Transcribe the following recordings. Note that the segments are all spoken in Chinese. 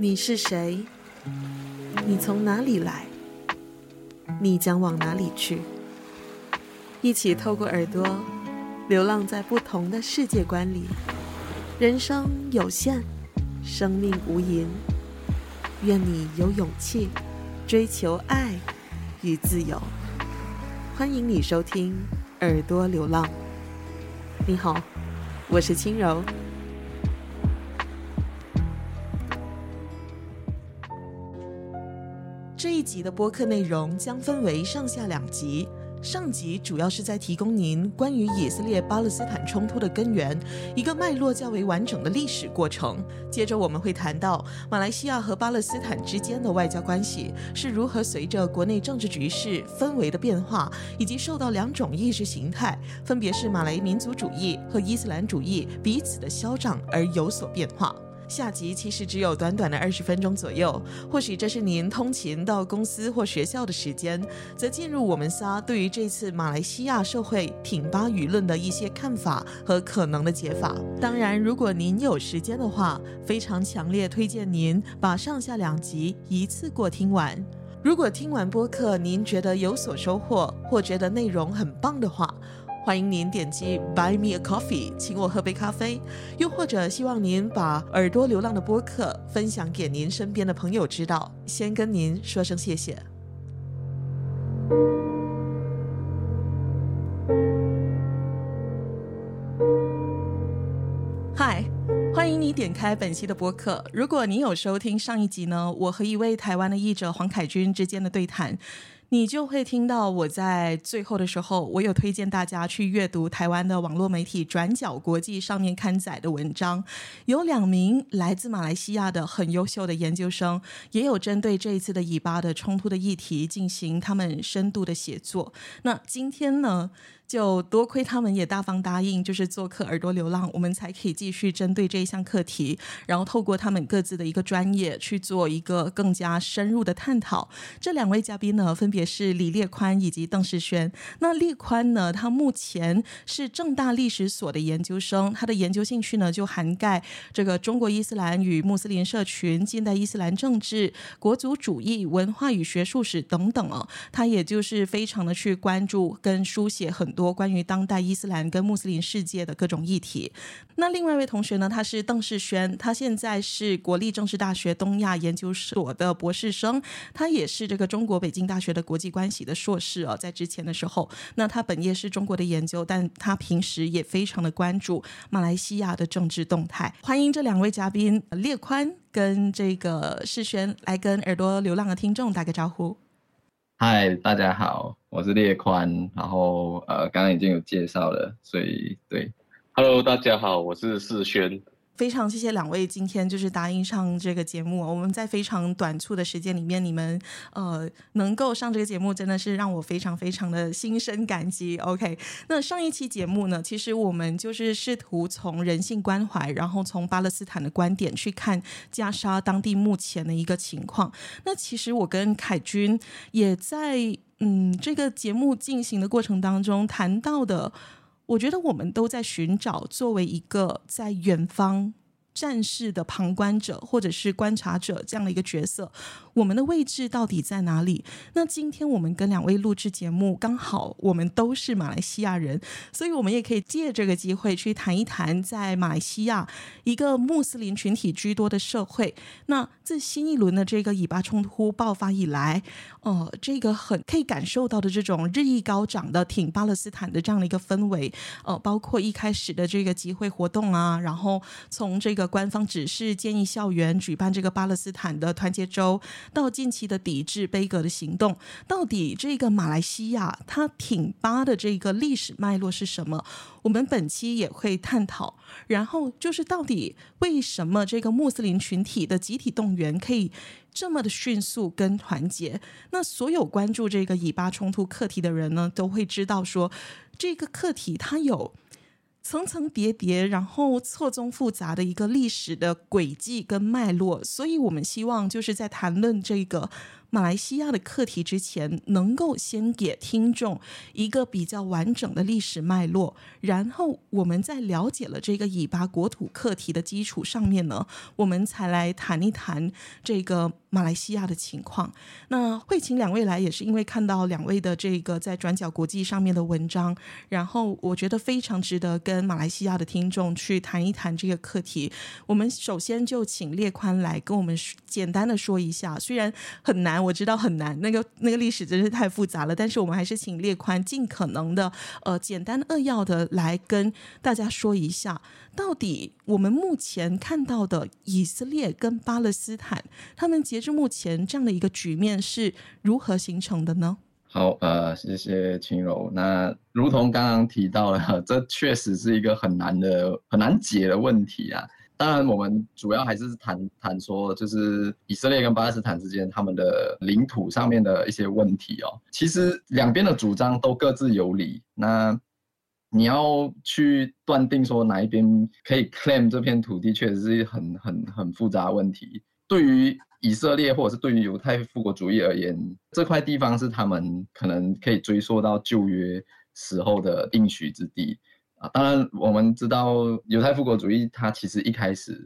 你是谁？你从哪里来？你将往哪里去？一起透过耳朵，流浪在不同的世界观里。人生有限，生命无垠。愿你有勇气，追求爱与自由。欢迎你收听《耳朵流浪》。你好，我是轻柔。这一集的播客内容将分为上下两集，上集主要是在提供您关于以色列巴勒斯坦冲突的根源，一个脉络较为完整的历史过程。接着我们会谈到马来西亚和巴勒斯坦之间的外交关系是如何随着国内政治局势氛围的变化，以及受到两种意识形态，分别是马来民族主义和伊斯兰主义彼此的消长而有所变化。下集其实只有短短的20分钟左右，或许这是您通勤到公司或学校的时间，则进入我们仨对于这次马来西亚社会挺巴舆论的一些看法和可能的解法。当然，如果您有时间的话，非常强烈推荐您把上下两集一次过听完。如果听完播客您觉得有所收获，或觉得内容很棒的话，欢迎您点击 Buy Me A Coffee 请我喝杯咖啡，又或者希望您把耳朵流浪的播客分享给您身边的朋友知道，先跟您说声谢谢。欢迎你点开本期的播客。如果你有收听上一集呢，我和一位台湾的译者黄凯君之间的对谈，你就会听到我在最后的时候，我有推荐大家去阅读台湾的网络媒体转角国际上面刊载的文章，有2名来自马来西亚的很优秀的研究生，也有针对这一次的以巴的冲突的议题进行他们深度的写作。那今天呢，就多亏他们也大方答应就是做客耳朵流浪，我们才可以继续针对这一项课题，然后透过他们各自的一个专业去做一个更加深入的探讨。这2位嘉宾呢，分别是李列宽以及邓世轩。那列宽呢，他目前是政大历史所的研究生，他的研究兴趣呢就涵盖这个中国伊斯兰与穆斯林社群、近代伊斯兰政治、国族主义、文化与学术史等等哦。他也就是非常的去关注跟书写很多关于当代伊斯兰跟穆斯林世界的各种议题。那另外一位同学呢，他是邓世轩，他现在是国立政治大学东亚研究所的博士生，他也是这个中国北京大学的国际关系的硕士哦。在之前的时候，那他本业是中国的研究，但他平时也非常的关注马来西亚的政治动态。欢迎这2位嘉宾列宽跟这个世轩来跟耳朵流浪的听众打个招呼。嗨，大家好，我是列宽，然后刚刚已经有介绍了，所以对。Hello， 大家好，我是世轩。非常谢谢2位今天就是答应上这个节目，我们在非常短促的时间里面，你们能够上这个节目，真的是让我非常非常的心生感激。OK， 那上一期节目呢，其实我们就是试图从人性关怀，然后从巴勒斯坦的观点去看加沙当地目前的一个情况。那其实我跟凯君也在这个节目进行的过程当中谈到的，我觉得我们都在寻找作为一个在远方战事的旁观者或者是观察者这样的一个角色，我们的位置到底在哪里？那今天我们跟2位录制节目，刚好我们都是马来西亚人，所以我们也可以借这个机会去谈一谈在马来西亚一个穆斯林群体居多的社会，那自新一轮的这个以巴冲突爆发以来这个很可以感受到的这种日益高涨的挺巴勒斯坦的这样的一个氛围包括一开始的这个集会活动啊，然后从这个官方指示建议校园举办这个巴勒斯坦的团结周，到近期的抵制杯葛的行动，到底这个马来西亚它挺巴的这个历史脉络是什么？我们本期也会探讨。然后就是到底为什么这个穆斯林群体的集体动员可以这么的迅速跟团结？那所有关注这个以巴冲突课题的人呢，都会知道说这个课题它有层层叠叠，然后错综复杂的一个历史的轨迹跟脉络，所以我们希望就是在谈论这个马来西亚的课题之前，能够先给听众一个比较完整的历史脉络，然后我们在了解了这个以巴国土课题的基础上面呢，我们才来谈一谈这个马来西亚的情况。那会请两位来也是因为看到两位的这个在转角国际上面的文章，然后我觉得非常值得跟马来西亚的听众去谈一谈这个课题。我们首先就请列宽来跟我们简单的说一下，虽然很难，我知道很难，那个历史真是太复杂了，但是我们还是请列宽尽可能的简单扼要的来跟大家说一下，到底我们目前看到的以色列跟巴勒斯坦他们截至目前这样的一个局面是如何形成的呢？好，谢谢秦柔。那如同刚刚提到了，这确实是一个很难解的问题啊。当然我们主要还是谈说就是以色列跟巴勒斯坦之间他们的领土上面的一些问题哦。其实两边的主张都各自有理，那你要去断定说哪一边可以 claim 这片土地，确实是很复杂的问题。对于以色列或者是对于犹太复国主义而言，这块地方是他们可能可以追溯到旧约时候的应许之地。当然我们知道犹太复国主义它其实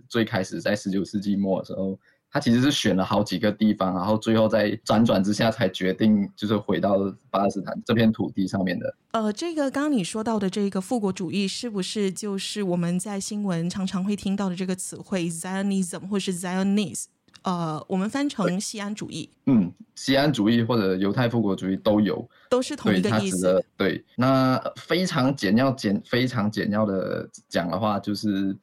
最开始在19世纪末的时候，它其实是选了好几个地方，然后最后在辗转之下才决定就是回到巴勒斯坦这片土地上面的。这个刚刚你说到的这个复国主义是不是就是我们在新闻常常会听到的这个词汇 Zionism 或是 Zionist，我们翻成锡安主义。嗯，锡安主义或者犹太复国主义都有，都是同一个意思。对，那非常简要的讲的话，就是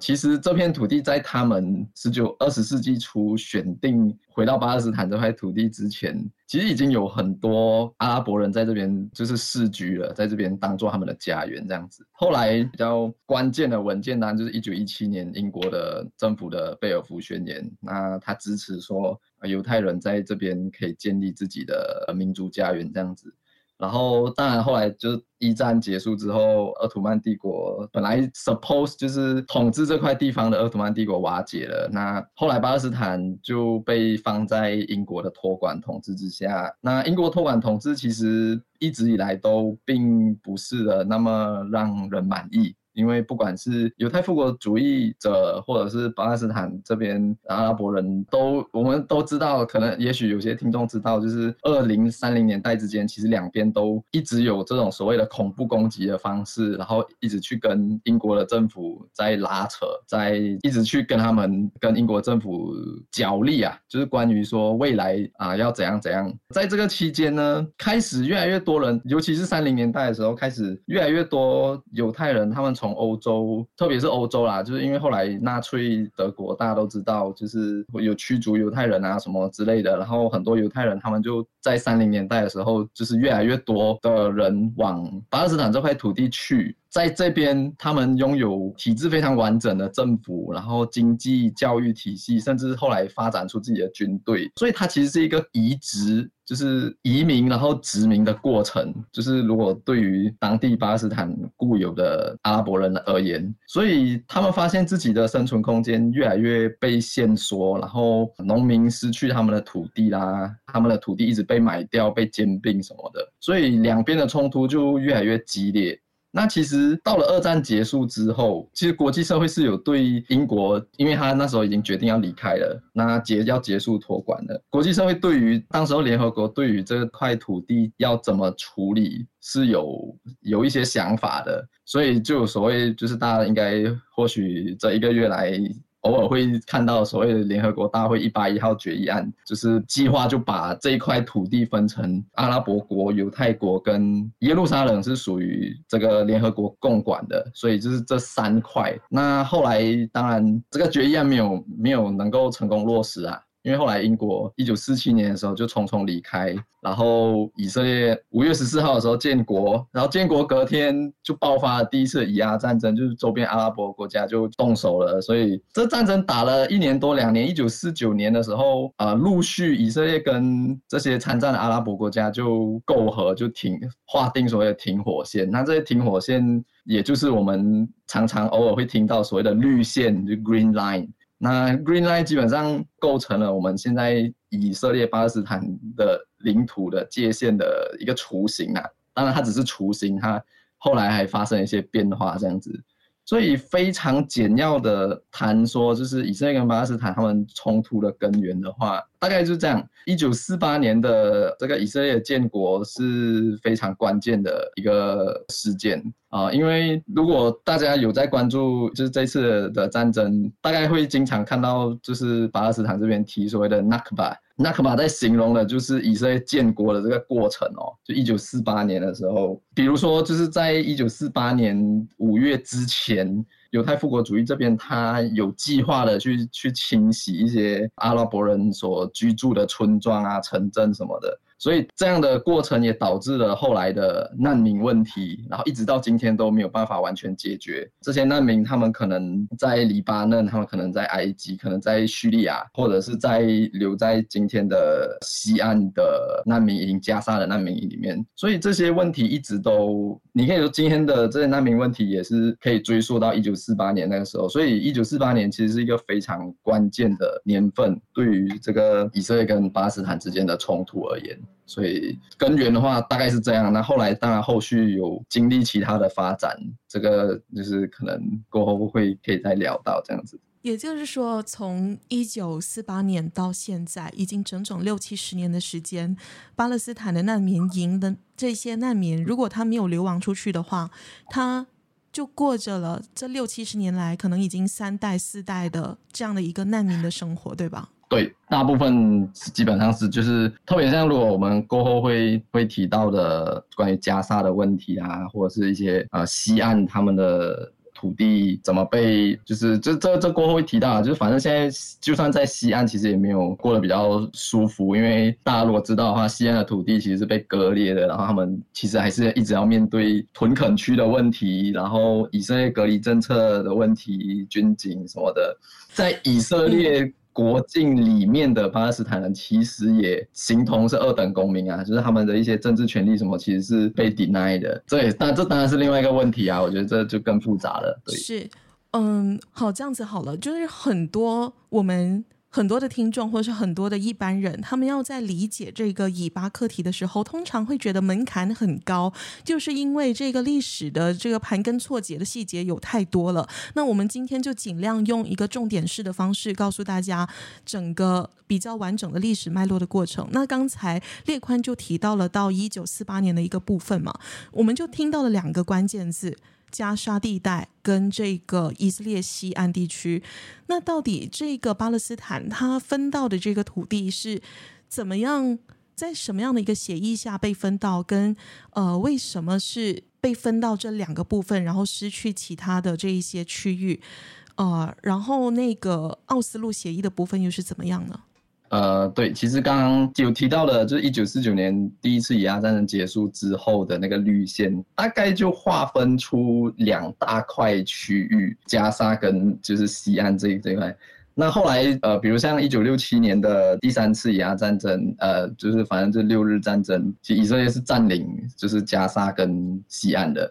其实这片土地在他们19、20世纪初选定回到巴勒斯坦这块土地之前，其实已经有很多阿拉伯人在这边就是世居了，在这边当做他们的家园这样子。后来比较关键的文件当然就是1917年英国的政府的贝尔福宣言，那他支持说犹太人在这边可以建立自己的民族家园这样子。然后当然后来就是一战结束之后，奥斯曼帝国本来 suppose 就是统治这块地方的奥斯曼帝国瓦解了，那后来巴勒斯坦就被放在英国的托管统治之下。那英国托管统治其实一直以来都并不是的那么让人满意，因为不管是犹太复国主义者或者是巴勒斯坦这边阿拉伯人都，我们都知道，可能也许有些听众知道，就是2030年代之间其实两边都一直有这种所谓的恐怖攻击的方式，然后一直去跟英国的政府在拉扯，在一直去跟他们跟英国政府角力啊，就是关于说未来要怎样怎样。在这个期间呢，开始越来越多人，尤其是30年代的时候，开始越来越多犹太人他们从欧洲，特别是欧洲啦，就是因为后来纳粹德国大家都知道，就是有驱逐犹太人啊什么之类的，然后很多犹太人他们就在30年代的时候，就是越来越多的人往巴勒斯坦这块土地去。在这边他们拥有体制非常完整的政府，然后经济教育体系，甚至后来发展出自己的军队，所以它其实是一个移植，就是移民然后殖民的过程，就是如果对于当地巴勒斯坦固有的阿拉伯人而言，所以他们发现自己的生存空间越来越被限缩，然后农民失去他们的土地啦，他们的土地一直被买掉被兼并什么的，所以两边的冲突就越来越激烈。那其实到了二战结束之后，其实国际社会是有对英国，因为他那时候已经决定要离开了，那要结束托管了，国际社会对于当时候联合国对于这块土地要怎么处理是有一些想法的，所以就有所谓就是大家应该或许这一个月来偶尔会看到所谓的联合国大会181号决议案，就是计划就把这一块土地分成阿拉伯国、犹太国跟耶路撒冷是属于这个联合国共管的，所以就是这三块。那后来当然这个决议案没有能够成功落实啊，因为后来英国1947年的时候就匆匆离开，然后以色列5月14号的时候建国，然后建国隔天就爆发了第一次以阿战争，就是周边阿拉伯国家就动手了，所以这战争打了1年多2年，1949年的时候陆续以色列跟这些参战的阿拉伯国家就媾和，就划定所谓的停火线。那这些停火线也就是我们常常偶尔会听到所谓的绿线，就 Green Line，那 Green Line 基本上构成了我们现在以色列巴勒斯坦的领土的界限的一个雏形啊，当然它只是雏形，它后来还发生一些变化这样子。所以非常简要的谈说，就是以色列跟巴勒斯坦他们冲突的根源的话，大概就是这样。1948年的这个以色列建国是非常关键的一个事件啊，因为如果大家有在关注就是这次的战争，大概会经常看到就是巴勒斯坦这边提所谓的 Nakba。Nakba 在形容的就是以色列建国的这个过程哦，就1948年的时候，比如说就是在1948年5月之前，犹太复国主义这边他有计划的去清洗一些阿拉伯人所居住的村庄啊、城镇什么的，所以这样的过程也导致了后来的难民问题，然后一直到今天都没有办法完全解决。这些难民他们可能在黎巴嫩，他们可能在埃及，可能在叙利亚，或者是在留在今天的西岸的难民营、加沙的难民营里面。所以这些问题一直都，你可以说今天的这些难民问题也是可以追溯到1948年那个时候，所以1948年其实是一个非常关键的年份，对于这个以色列跟巴勒斯坦之间的冲突而言。所以根源的话大概是这样，那后来当然后续有经历其他的发展，这个就是可能过后会可以再聊到这样子。也就是说，从1948年到现在已经整整6-7-10年的时间，巴勒斯坦的难民营的这些难民，如果他没有流亡出去的话，他就过着了这6-70年来可能已经3代4代的这样的一个难民的生活，对吧？对，大部分基本上是就是，特别像如果我们过后会提到的关于加沙的问题啊，或者是一些西岸他们的土地怎么被，就是这过后会提到，就是反正现在就算在西岸，其实也没有过得比较舒服，因为大家如果知道的话，西岸的土地其实是被割裂的，然后他们其实还是一直要面对屯垦区的问题，然后以色列隔离政策的问题、军警什么的，在以色列国境里面的巴勒斯坦人其实也形同是2等公民啊，就是他们的一些政治权利什么其实是被 deny 的，这当然是另外一个问题啊，我觉得这就更复杂了。对，是，好，这样子好了，就是我们很多的听众或是很多的一般人，他们要在理解这个以巴课题的时候，通常会觉得门槛很高，就是因为这个历史的这个盘根错节的细节有太多了。那我们今天就尽量用一个重点式的方式告诉大家整个比较完整的历史脉络的过程。那刚才列宽就提到了到1948年的一个部分嘛，我们就听到了2个关键字，加沙地带跟这个以色列西岸地区。那到底这个巴勒斯坦它分到的这个土地是怎么样，在什么样的一个协议下被分到，跟为什么是被分到这2个部分，然后失去其他的这一些区域，然后那个奥斯陆协议的部分又是怎么样呢？对，其实刚刚有提到的就是1949年第一次以阿战争结束之后的那个绿线，大概就划分出2大块区域，加沙跟就是西岸这一块。那后来比如像1967年的第3次以阿战争，就是反正就6日战争，其实以色列是占领就是加沙跟西岸的。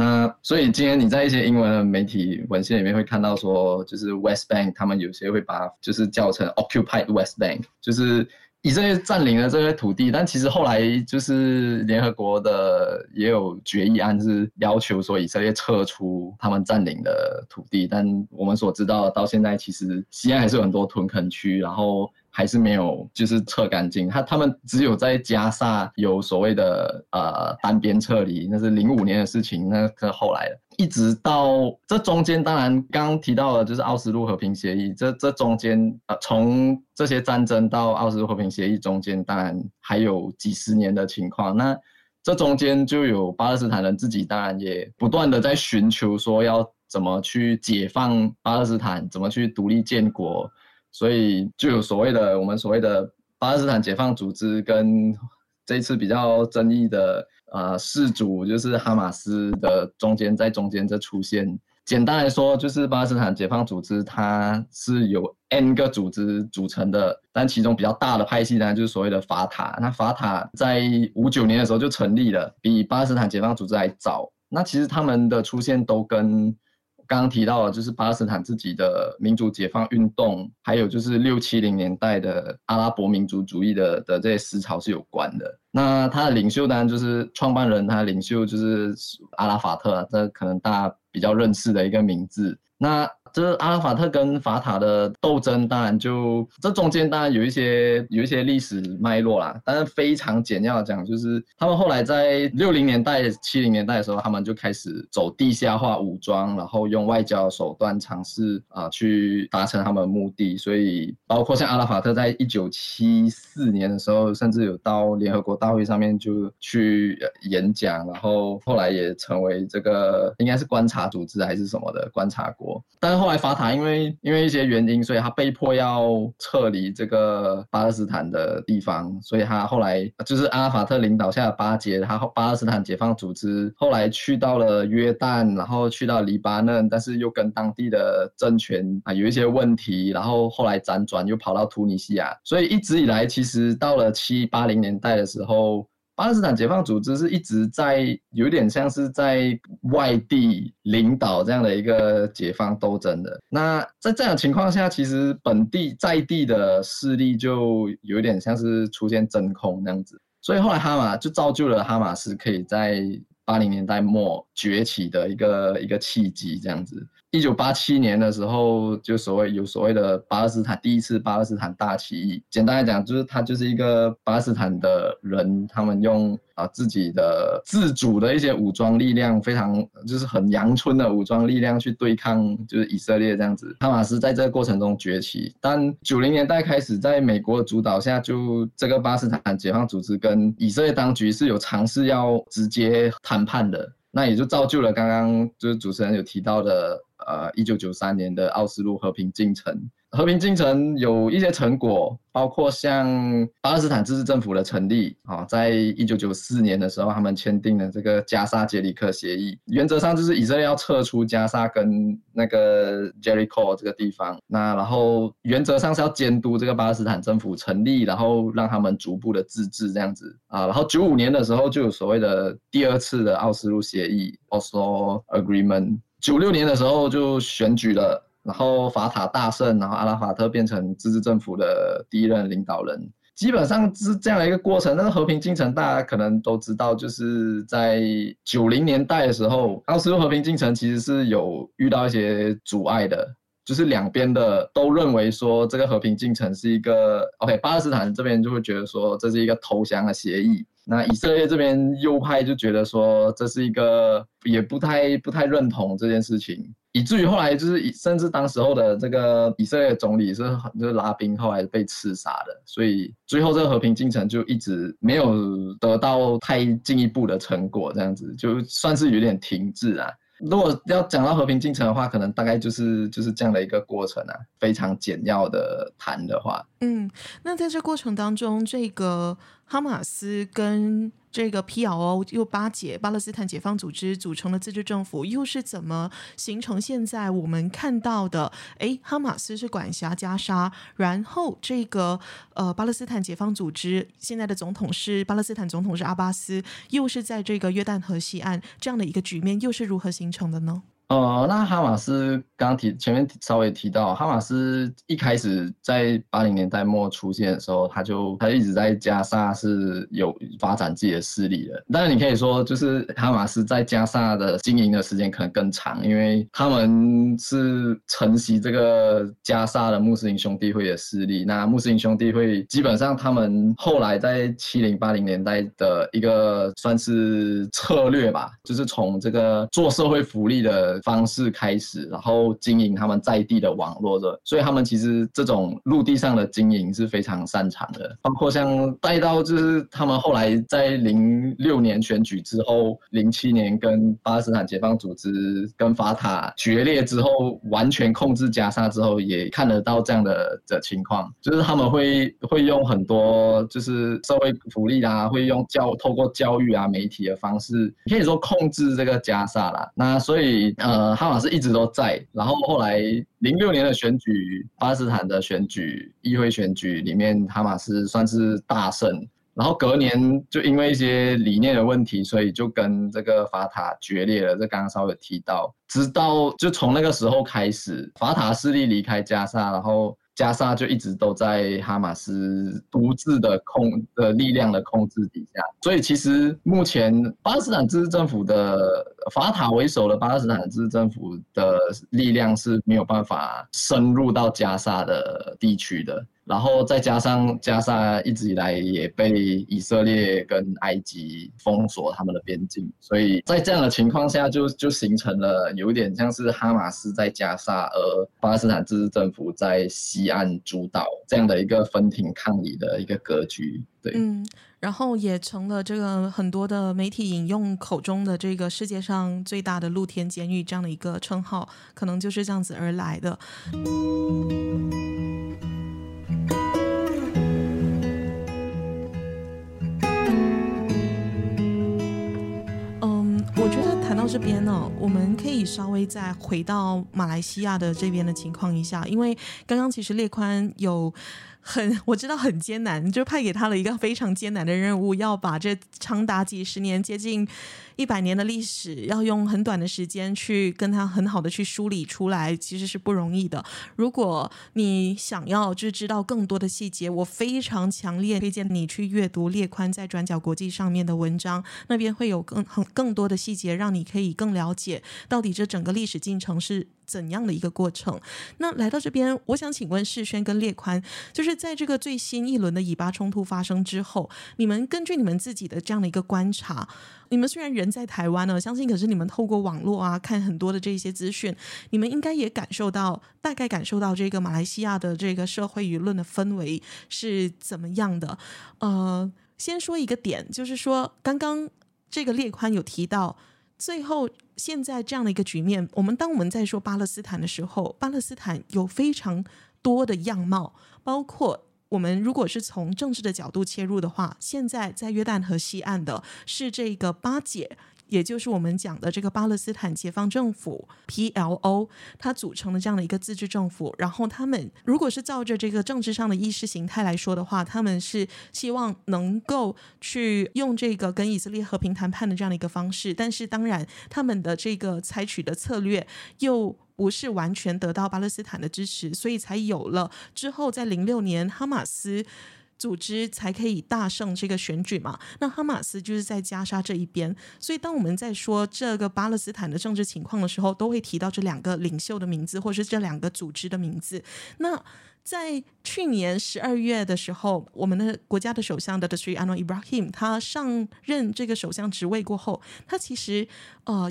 那所以今天你在一些英文的媒体文献里面会看到说，就是 West Bank 他们有些会把它就是叫成 Occupied West Bank， 就是以色列占领了这些土地。但其实后来就是联合国的也有决议案是要求说以色列撤出他们占领的土地，但我们所知道的到现在其实西岸还是有很多屯垦区，然后还是没有就是撤干净，他们只有在加沙有所谓的单边撤离，那是05年的事情，那是后来的。一直到这中间，当然刚刚提到的就是奥斯陆和平协议，这中间从这些战争到奥斯陆和平协议中间，当然还有几十年的情况。那这中间就有巴勒斯坦人自己当然也不断的在寻求说要怎么去解放巴勒斯坦，怎么去独立建国。所以就有我们所谓的巴勒斯坦解放组织跟这一次比较争议的事主就是哈马斯的中间这出现。简单来说，就是巴勒斯坦解放组织它是有 N 个组织组成的，但其中比较大的派系呢就是所谓的法塔。那法塔在59年的时候就成立了，比巴勒斯坦解放组织还早。那其实他们的出现都跟刚刚提到的就是巴勒斯坦自己的民族解放运动，还有就是60、70年代的阿拉伯民族主义 的这些思潮是有关的。那他的领袖当然就是创办人，他的领袖就是阿拉法特，这可能大家比较认识的一个名字。那这阿拉法特跟法塔的斗争，当然就这中间当然有一些历史脉络啦，但是非常简要的讲，就是他们后来在60年代、70年代的时候，他们就开始走地下化武装，然后用外交手段尝试去达成他们的目的。所以包括像阿拉法特在1974年的时候，甚至有到联合国大会上面就去演讲，然后后来也成为这个应该是观察组织还是什么的观察国。但是后来法塔因为一些原因，所以他被迫要撤离这个巴勒斯坦的地方，所以他后来就是阿拉法特领导下的巴解，他巴勒斯坦解放组织后来去到了约旦，然后去到黎巴嫩，但是又跟当地的政权有一些问题，然后后来辗转又跑到突尼西亚。所以一直以来其实到了70、80年代的时候，巴勒斯坦解放组织是一直在有点像是在外地领导这样的一个解放斗争的。那在这样的情况下，其实本地在地的势力就有点像是出现真空这样子，所以后来就造就了哈马斯可以在80年代末崛起的一个契机这样子。1987年的时候，就有所谓的巴勒斯坦第一次巴勒斯坦大起义。简单来讲，就是他就是一个巴勒斯坦的人，他们用自己的自主的一些武装力量，非常就是很阳春的武装力量去对抗就是以色列这样子。哈马斯在这个过程中崛起，但90年代开始在美国主导下，就这个巴勒斯坦解放组织跟以色列当局是有尝试要直接谈判的。那也就造就了刚刚就是主持人有提到的1993年的奥斯陆和平进程。和平进程有一些成果，包括像巴勒斯坦自治政府的成立，在1994年的时候他们签订了这个加沙杰里克协议，原则上就是以色列要撤出加沙跟那个 Jericho 这个地方，那然后原则上是要监督这个巴勒斯坦政府成立，然后让他们逐步的自治这样子然后95年的时候就有所谓的第二次的奥斯陆协议 Oslo Agreement， 96年的时候就选举了，然后法塔大胜，然后阿拉法特变成自治政府的第一任领导人。基本上是这样的一个过程。但是和平进程大家可能都知道，就是在90年代的时候，奥斯陆和平进程其实是有遇到一些阻碍的，就是两边的都认为说这个和平进程是一个 巴勒斯坦这边就会觉得说这是一个投降的协议，那以色列这边右派就觉得说这是一个也不太认同这件事情，以至于后来就是甚至当时候的这个以色列总理就是拉宾，后来被刺杀的，所以最后这个和平进程就一直没有得到太进一步的成果这样子，就算是有点停滞啊。如果要讲到和平进程的话，可能大概就是这样的一个过程啊，非常简要的谈的话。那在这过程当中，这个哈马斯跟这个 PLO 又巴解巴勒斯坦解放组织组成了自治政府，又是怎么形成现在我们看到的哈马斯是管辖加沙，然后这个巴勒斯坦解放组织现在的巴勒斯坦总统是阿巴斯，又是在这个约旦河西岸，这样的一个局面又是如何形成的呢？那哈马斯刚刚前面稍微提到，哈马斯一开始在80年代末出现的时候，他一直在加沙是有发展自己的势力的。当然你可以说就是哈马斯在加沙的经营的时间可能更长，因为他们是承袭这个加沙的穆斯林兄弟会的势力。那穆斯林兄弟会基本上他们后来在70、80年代的一个算是策略吧，就是从这个做社会福利的方式开始，然后经营他们在地的网络的，所以他们其实这种陆地上的经营是非常擅长的。包括像带到就是他们后来在06年选举之后，07年跟巴勒斯坦解放组织跟法塔决裂之后，完全控制加沙之后，也看得到这样的情况，就是他们会用很多就是社会福利啦，会用透过教育啊、媒体的方式，可以说控制这个加沙啦。那所以哈马斯一直都在，然后后来06年的选举，巴勒斯坦的选举，议会选举里面，哈马斯算是大胜。然后隔年就因为一些理念的问题，所以就跟这个法塔决裂了，这刚刚稍微提到。直到就从那个时候开始，法塔势力离开加沙，然后加沙就一直都在哈马斯独自的力量的控制底下。所以其实目前巴勒斯坦自治政府的法塔为首的巴勒斯坦自治政府的力量是没有办法深入到加沙的地区的。然后再加上加沙一直以来也被以色列跟埃及封锁他们的边境，所以在这样的情况下 就形成了有点像是哈马斯在加沙而巴勒斯坦自治政府在西岸主导这样的一个分庭抗礼的一个格局。对，然后也成了这个很多的媒体引用口中的这个世界上最大的露天监狱这样的一个称号，可能就是这样子而来的。我觉得谈到这边呢，我们可以稍微再回到马来西亚的这边的情况一下，因为刚刚其实列宽有我知道很艰难，就派给他了一个非常艰难的任务，要把这长达几十年接近100年的历史，要用很短的时间去跟他很好的去梳理出来，其实是不容易的。如果你想要就知道更多的细节，我非常强烈推荐你去阅读列宽在转角国际上面的文章，那边会有 更多的细节，让你可以更了解到底这整个历史进程是怎样的一个过程。那来到这边，我想请问世轩跟列宽，就是在这个最新一轮的以巴冲突发生之后，你们根据你们自己的这样的一个观察，你们虽然人在台湾呢，相信可是你们透过网络啊看很多的这些资讯，你们应该也大概感受到这个马来西亚的这个社会舆论的氛围是怎么样的。先说一个点，就是说刚刚这个列宽有提到最后现在这样的一个局面，当我们在说巴勒斯坦的时候，巴勒斯坦有非常多的样貌，包括我们如果是从政治的角度切入的话，现在在约旦河西岸的是这个巴解，也就是我们讲的这个巴勒斯坦解放政府 PLO 它组成的这样的一个自治政府，然后他们如果是照着这个政治上的意识形态来说的话，他们是希望能够去用这个跟以色列和平谈判的这样的一个方式，但是当然他们的这个采取的策略又不是完全得到巴勒斯坦的支持，所以才有了之后在2006年哈马斯组织才可以大胜这个选举嘛。那哈马斯就是在加沙这一边，所以当我们在说这个巴勒斯坦的政治情况的时候，都会提到这两个领袖的名字或是这两个组织的名字。那在去年12月的时候，我们的国家的首相 Dr. Anwar Ibrahim 他上任这个首相职位过后，他其实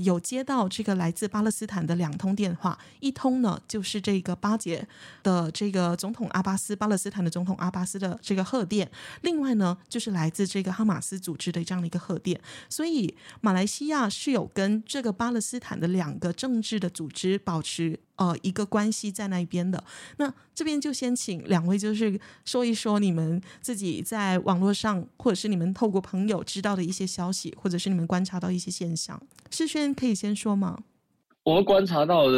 有接到这个来自巴勒斯坦的2通电话，一通呢就是这个巴解的这个总统阿巴斯，巴勒斯坦的总统阿巴斯的这个贺电，另外呢就是来自这个哈马斯组织的这样的一个贺电。所以马来西亚是有跟这个巴勒斯坦的2个政治的组织保持一个关系在那边的。那这边就先请2位就是说一说你们自己在网络上或者是你们透过朋友知道的一些消息，或者是你们观察到一些现象。世轩可以先说吗？我观察到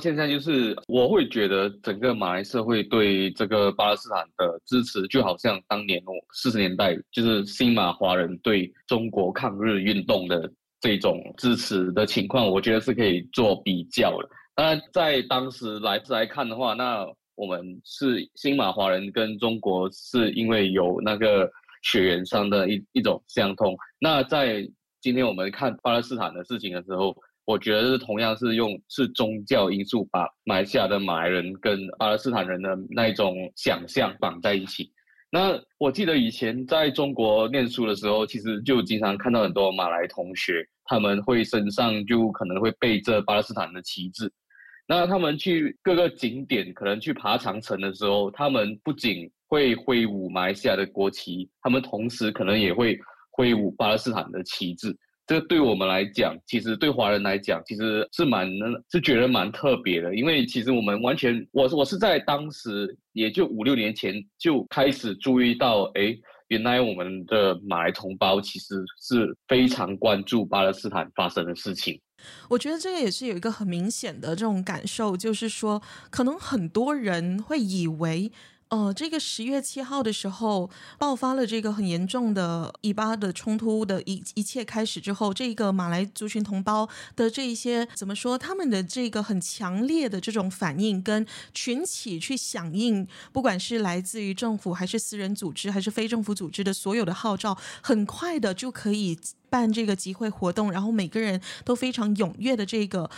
现在，就是我会觉得整个马来社会对这个巴勒斯坦的支持，就好像当年40年代就是新马华人对中国抗日运动的这种支持的情况，我觉得是可以做比较的。那在当时来看的话，那我们是新马华人跟中国是因为有那个血缘上的一种相通。那在今天我们看巴勒斯坦的事情的时候，我觉得同样是宗教因素把马来西亚的马来人跟巴勒斯坦人的那种想象绑在一起。那我记得以前在中国念书的时候，其实就经常看到很多马来同学，他们会身上就可能会背着巴勒斯坦的旗帜。那他们去各个景点，可能去爬长城的时候，他们不仅会挥舞马来西亚的国旗，他们同时可能也会挥舞巴勒斯坦的旗帜。这对我们来讲，其实对华人来讲，其实是觉得蛮特别的。因为其实我们完全，我是在当时也就5-6年前就开始注意到，原来我们的马来同胞其实是非常关注巴勒斯坦发生的事情。我觉得这个也是有一个很明显的这种感受，就是说可能很多人会以为这个10月7号的时候爆发了这个很严重的以巴的冲突的一切开始之后，这个马来族群同胞的这一些怎么说，他们的这个很强烈的这种反应跟群起去响应，不管是来自于政府还是私人组织还是非政府组织的所有的号召，很快的就可以办这个集会活动，然后每个人都非常踊跃的这个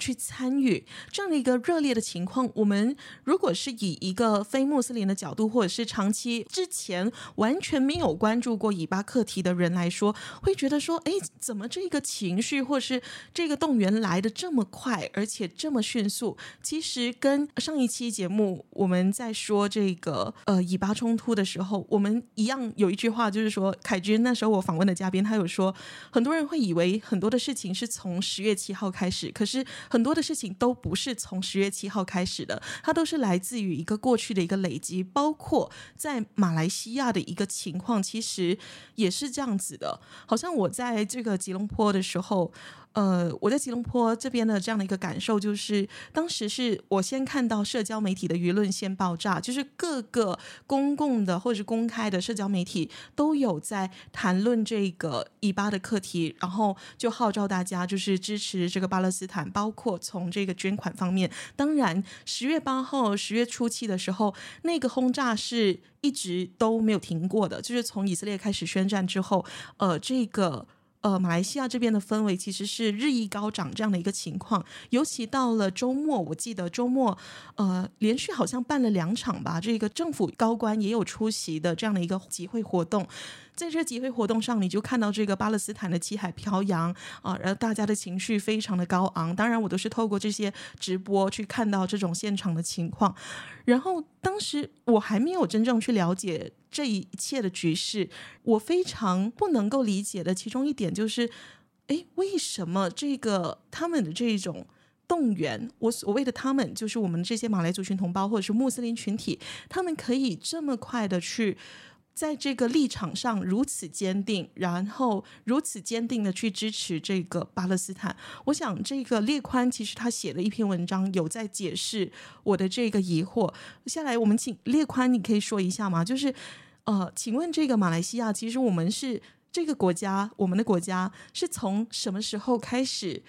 去参与这样的一个热烈的情况。我们如果是以一个非穆斯林的角度，或者是长期之前完全没有关注过以巴课题的人来说，会觉得说，哎，怎么这个情绪或是这个动员来的这么快，而且这么迅速？其实跟上一期节目我们在说这个以巴冲突的时候，我们一样有一句话，就是说凯君那时候我访问的嘉宾，他有说。很多人会以为很多的事情是从10月7号开始，可是很多的事情都不是从10月7号开始的，它都是来自于一个过去的一个累积，包括在马来西亚的一个情况其实也是这样子的。好像我在这个吉隆坡的时候我在吉隆坡这边的这样的一个感受就是，当时是我先看到社交媒体的舆论先爆炸，就是各个公共的或者是公开的社交媒体都有在谈论这个以巴的课题，然后就号召大家就是支持这个巴勒斯坦，包括从这个捐款方面。当然10月8号10月初期的时候，那个轰炸是一直都没有停过的，就是从以色列开始宣战之后这个马来西亚这边的氛围其实是日益高涨这样的一个情况。尤其到了周末，我记得周末连续好像办了2场吧，这个政府高官也有出席的这样的一个集会活动。在这集会活动上，你就看到这个巴勒斯坦的旗海飘扬然后大家的情绪非常的高昂。当然我都是透过这些直播去看到这种现场的情况，然后当时我还没有真正去了解这一切的局势。我非常不能够理解的其中一点就是，诶，为什么这个他们的这种动员，我所谓的他们就是我们这些马来族群同胞或者是穆斯林群体，他们可以这么快的去在这个立场上如此坚定，然后如此坚定的去支持这个巴勒斯坦。我想这个列宽其实他写的一篇文章有在解释我的这个疑惑。下来我们请列宽你可以说一下吗，就是请问这个马来西亚，其实我们是这个国家，我们的国家是从什么时候开始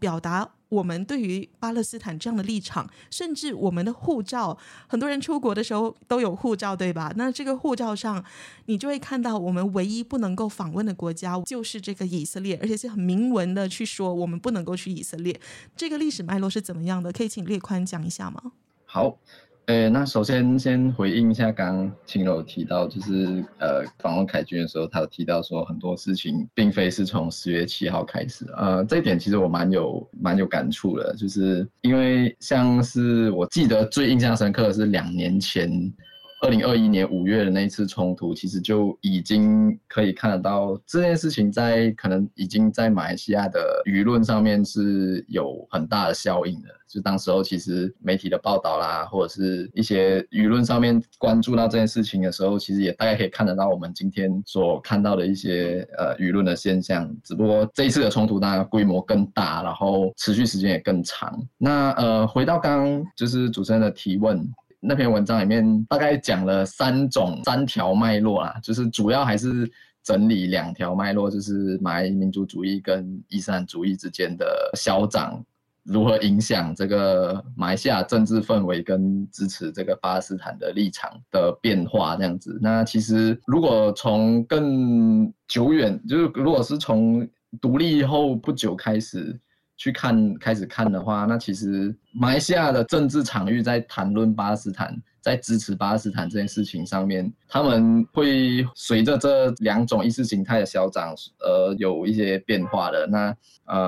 表达我们对于巴勒斯坦这样的立场，甚至我们的护照，很多人出国的时候都有护照对吧，那这个护照上你就会看到我们唯一不能够访问的国家就是这个以色列，而且是很明文的去说我们不能够去以色列。这个历史脉络是怎么样的，可以请列宽讲一下吗？好，那首先先回应一下刚刚青柔提到，就是访问凯君的时候他有提到说很多事情并非是从10月7号开始，这一点其实我蛮有感触的，就是因为像是我记得最印象深刻的是2年前2021年5月的那一次冲突，其实就已经可以看得到这件事情在可能已经在马来西亚的舆论上面是有很大的效应的。就当时候其实媒体的报道啦，或者是一些舆论上面关注到这件事情的时候，其实也大概可以看得到我们今天所看到的一些舆论的现象。只不过这一次的冲突当然规模更大，然后持续时间也更长。那回到刚刚就是主持人的提问，那篇文章里面大概讲了三条脉络啦，就是主要还是整理2条脉络，就是马来民族主义跟伊斯兰主义之间的消长如何影响这个马来西亚政治氛围跟支持这个巴勒斯坦的立场的变化这样子。那其实如果从更久远，就是如果是从独立后不久开始去看开始看的话，那其实马来西亚的政治场域在谈论巴勒斯坦，在支持巴勒斯坦这件事情上面，他们会随着这2种意识形态的消长有一些变化的。那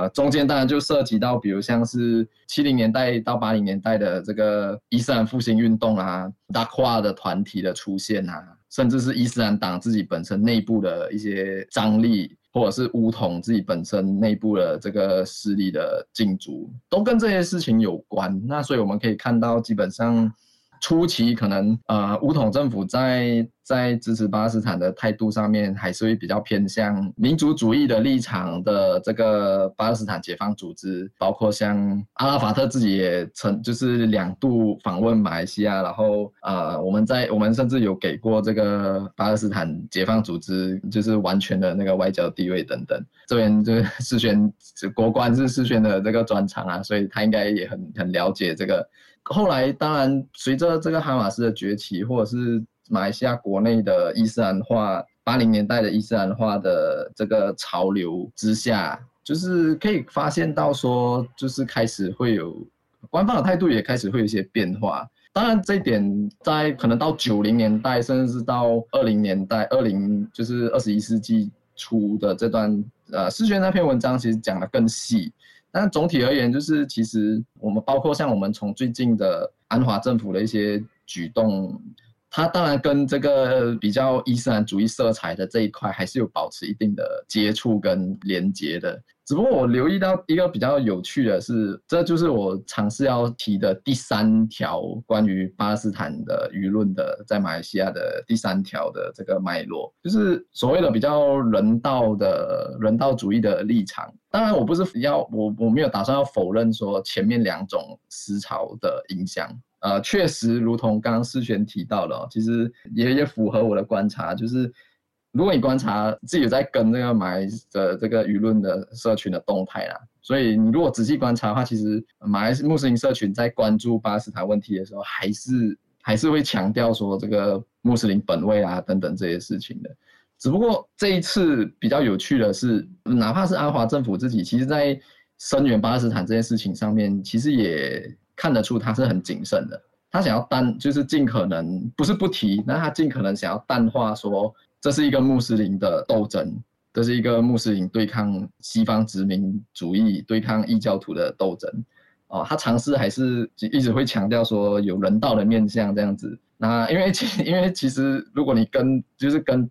中间当然就涉及到比如像是70年代到80年代的这个伊斯兰复兴运动啊，达化的团体的出现啊，甚至是伊斯兰党自己本身内部的一些张力，或者是巫统自己本身内部的这个势力的竞逐，都跟这些事情有关。那所以我们可以看到，基本上初期可能武统政府在支持巴基斯坦的态度上面还是会比较偏向民族主义的立场的这个巴基斯坦解放组织，包括像阿拉法特自己也曾就是2度访问马来西亚，然后我们甚至有给过这个巴基斯坦解放组织就是完全的那个外交地位等等。这边就是世轩国关是世轩的这个专长啊，所以他应该也很了解这个。后来当然随着这个哈马斯的崛起，或者是马来西亚国内的伊斯兰化，80年代的伊斯兰化的这个潮流之下，就是可以发现到说，就是开始会有官方的态度也开始会有一些变化。当然这一点在可能到90年代甚至是到20年代就是21世纪初的这段世轩那篇文章其实讲得更细，但总体而言就是其实我们包括像我们从最近的安华政府的一些举动，它当然跟这个比较伊斯兰主义色彩的这一块还是有保持一定的接触跟连结的。只不过我留意到一个比较有趣的是，这就是我尝试要提的第3条关于巴基斯坦的舆论的在马来西亚的第3条的这个脉络，就是所谓的比较人道主义的立场。当然我没有打算要否认说前面2种思潮的影响，确实如同刚刚世轩提到的，其实 也符合我的观察，就是如果你观察自己有在跟这个马来的这个舆论的社群的动态啦，所以你如果仔细观察的话，其实马来穆斯林社群在关注巴基斯坦问题的时候，还是会强调说这个穆斯林本位啊等等这些事情的。只不过这一次比较有趣的是，哪怕是安华政府自己，其实在声援巴基斯坦这件事情上面，其实也看得出他是很谨慎的。他想要就是尽可能不是不提，那他尽可能想要淡化说。这是一个穆斯林的斗争，这是一个穆斯林对抗西方殖民主义、对抗异教徒的斗争。他尝试还是一直会强调说有人道的面向这样子。那因为其实如果你跟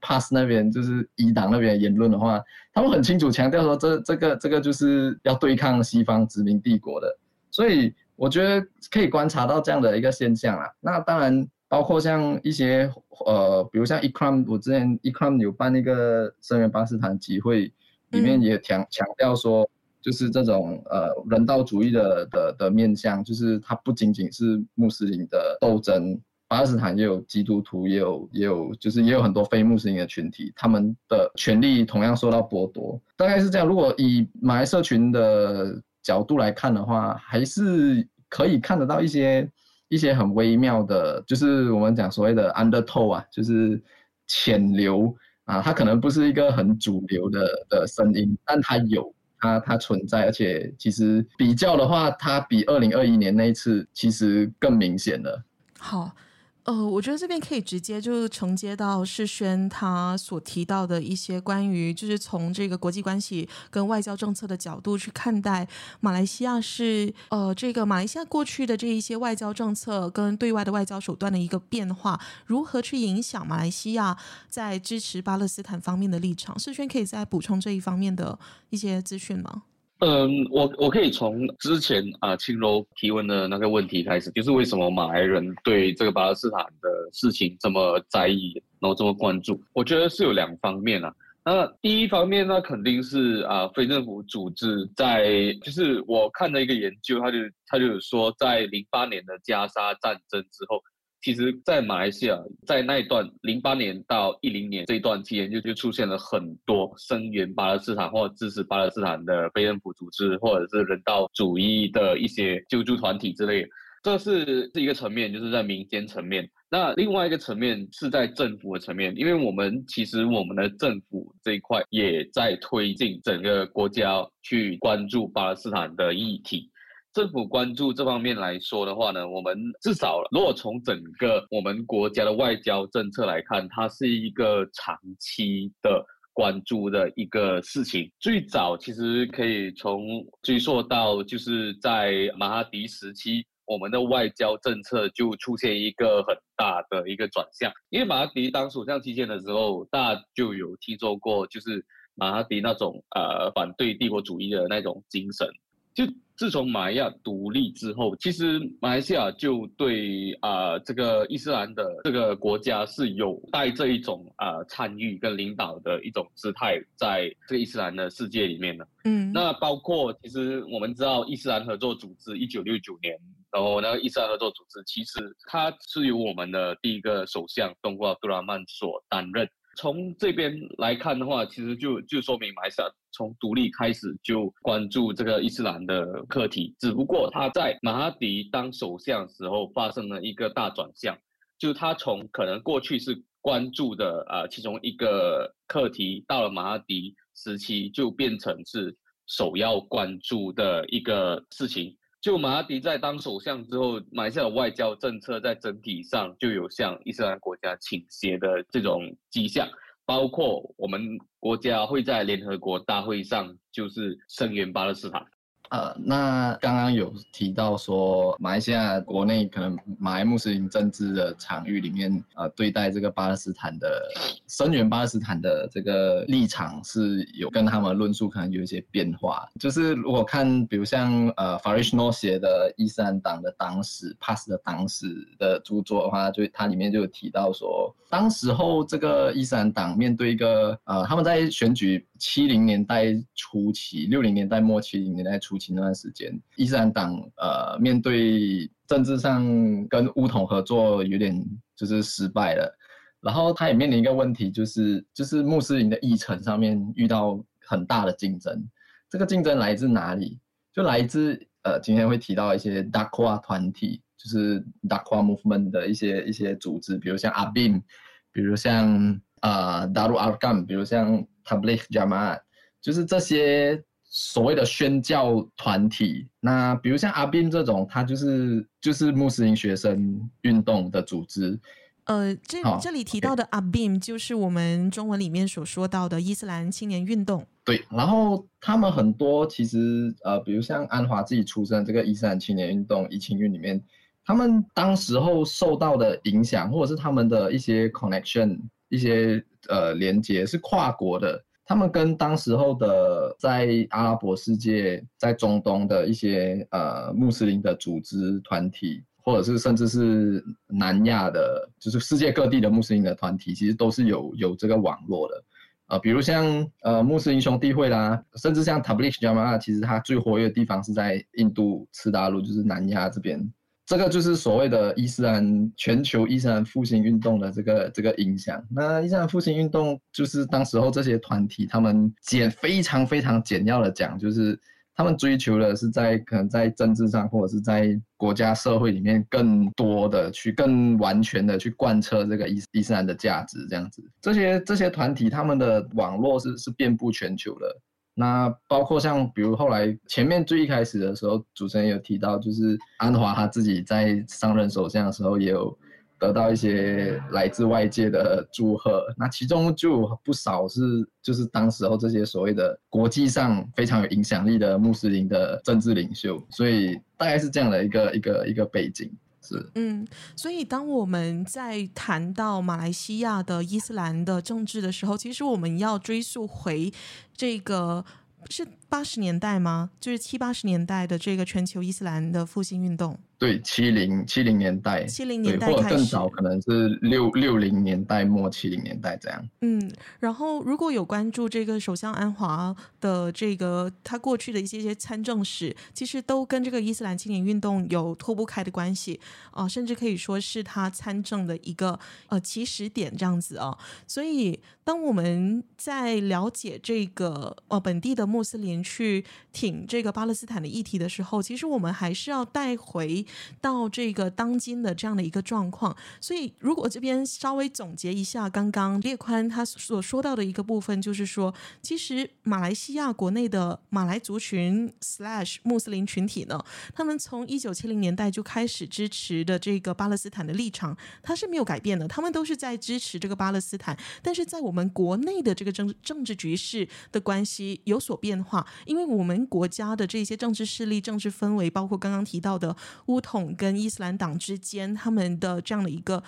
PAS 那边就是伊党那边的言论的话，他们很清楚强调说这个就是要对抗西方殖民帝国的。所以我觉得可以观察到这样的一个现象啦。那当然。包括像一些比如像 Ikram， 我之前 Ikram 有办一个声援巴基斯坦集会，里面也强调说，就是这种人道主义的面向，就是它不仅仅是穆斯林的斗争，巴基斯坦也有基督徒，也有很多非穆斯林的群体，他们的权利同样受到剥夺，大概是这样。如果以马来社群的角度来看的话，还是可以看得到一些很微妙的，就是我们讲所谓的 undertow 啊，就是潜流啊，它可能不是一个很主流的声音，但它有，它存在，而且其实比较的话，它比2021年那一次其实更明显了。好，我觉得这边可以直接就承接到世轩他所提到的一些关于就是从这个国际关系跟外交政策的角度去看待马来西亚是这个马来西亚过去的这一些外交政策跟对外的外交手段的一个变化，如何去影响马来西亚在支持巴勒斯坦方面的立场。世轩可以再补充这一方面的一些资讯吗？我可以从之前青柔提问的那个问题开始，就是为什么马来人对这个巴勒斯坦的事情这么在意，然后这么关注？我觉得是有2方面啊。那第一方面，那肯定是非政府组织在，就是我看了一个研究，他就说，在08年的加沙战争之后，其实在马来西亚，在那一段08年到10年这一段期间，就出现了很多声援巴勒斯坦或支持巴勒斯坦的非政府组织，或者是人道主义的一些救助团体之类的。这是一个层面，就是在民间层面。那另外一个层面是在政府的层面，因为我们的政府这一块也在推进整个国家去关注巴勒斯坦的议题。政府关注这方面来说的话呢，我们至少如果从整个我们国家的外交政策来看，它是一个长期的关注的一个事情。最早其实可以从追溯到就是在马哈迪时期，我们的外交政策就出现一个很大的一个转向。因为马哈迪当首相期间的时候，大家就有听说过就是马哈迪那种反对帝国主义的那种精神。就自从马来西亚独立之后，其实马来西亚就对这个伊斯兰的这个国家是有带这一种参与跟领导的一种姿态在这个伊斯兰的世界里面的。嗯，那包括其实我们知道伊斯兰合作组织1969年，然后那个伊斯兰合作组织其实它是由我们的第一个首相东姑阿杜拉曼所担任。从这边来看的话，其实就说明马来西亚从独立开始就关注这个伊斯兰的课题，只不过他在马哈迪当首相时候发生了一个大转向，就他从可能过去是关注的其中一个课题，到了马哈迪时期就变成是首要关注的一个事情。就马哈迪在当首相之后，马来西亚的外交政策在整体上就有向伊斯兰国家倾斜的这种迹象，包括我们国家会在联合国大会上就是声援巴勒斯坦。那刚刚有提到说马来西亚国内可能马来穆斯林政治的场域里面，对待这个巴勒斯坦的声援巴勒斯坦的这个立场是有跟他们论述可能有一些变化。就是我看比如像Farish Noor 写的伊斯兰党的党史 Pass 的党史的著作的话，就它里面就有提到说，当时候这个伊斯兰党面对一个他们在选举70年代初期60年代末70年代初期那段时间，伊斯兰党面对政治上跟巫统合作有点就是失败了，然后他也面临一个问题，就是穆斯林的议程上面遇到很大的竞争。这个竞争来自哪里？就来自今天会提到一些 Dakwa 团体，就是 Dakwa Movement 的一些组织，比如像 Abim， 比如像Darul Arkam， 比如像 Tabligh Jamaat， 就是这些所谓的宣教团体。那比如像阿宾这种，他就是穆斯林学生运动的组织。这里提到的阿宾就是我们中文里面所说到的伊斯兰青年运动。对，然后他们很多其实比如像安华自己出身这个伊斯兰青年运动伊青运里面，他们当时候受到的影响，或者是他们的一些 connection 一些连接是跨国的。他们跟当时候的在阿拉伯世界在中东的一些穆斯林的组织团体，或者是甚至是南亚的就是世界各地的穆斯林的团体，其实都是有这个网络的。比如像穆斯林兄弟会啦，甚至像 Tabligh Jamaat， 其实它最活跃的地方是在印度次大陆，就是南亚这边。这个就是所谓的伊斯兰全球伊斯兰复兴运动的这个影响。那伊斯兰复兴运动就是当时候这些团体，他们非常非常简要的讲，就是他们追求的是在可能在政治上或者是在国家社会里面更多的去更完全的去贯彻这个伊斯兰的价值这样子。这些团体他们的网络是遍布全球的。那包括像比如后来前面最一开始的时候，主持人有提到，就是安华他自己在上任首相的时候也有得到一些来自外界的祝贺，那其中就有不少是就是当时候这些所谓的国际上非常有影响力的穆斯林的政治领袖，所以大概是这样的一个背景。所以当我们在谈到马来西亚的伊斯兰的政治的时候，其实我们要追溯回这个是80年代吗？就是70、80年代的这个全球伊斯兰的复兴运动。对，70年代，70年代开始，或者更早，可能是60年代末70年代这样。然后如果有关注这个首相安华的这个他过去的一些参政史，其实都跟这个伊斯兰青年运动有脱不开的关系，甚至可以说是他参政的一个起始点这样子啊。所以当我们在了解这个本地的穆斯林去挺这个巴勒斯坦的议题的时候，其实我们还是要带回到这个当今的这样的一个状况。所以如果这边稍微总结一下刚刚列宽他所说到的一个部分，就是说其实马来西亚国内的马来族群/穆斯林群体呢，他们从1970年代就开始支持的这个巴勒斯坦的立场它是没有改变的，他们都是在支持这个巴勒斯坦，但是在我们国内的这个政治局势的关系有所变化，因为我们国家的这些政治势力、政治氛围，包括刚刚提到的巫统跟伊斯兰党之间他们的这样的一个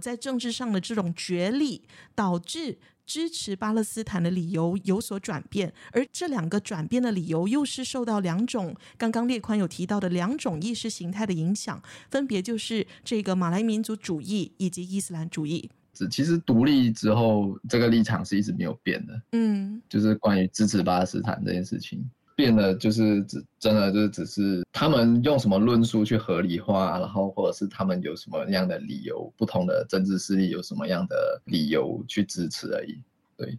在政治上的这种角力，导致支持巴勒斯坦的理由有所转变，而这两个转变的理由又是受到两种刚刚列宽有提到的两种意识形态的影响，分别就是这个马来民族主义以及伊斯兰主义。其实独立之后这个立场是一直没有变的，就是关于支持巴勒斯坦这件事情变了，就是真的就是只是他们用什么论述去合理化，然后或者是他们有什么样的理由，不同的政治势力有什么样的理由去支持而已。对，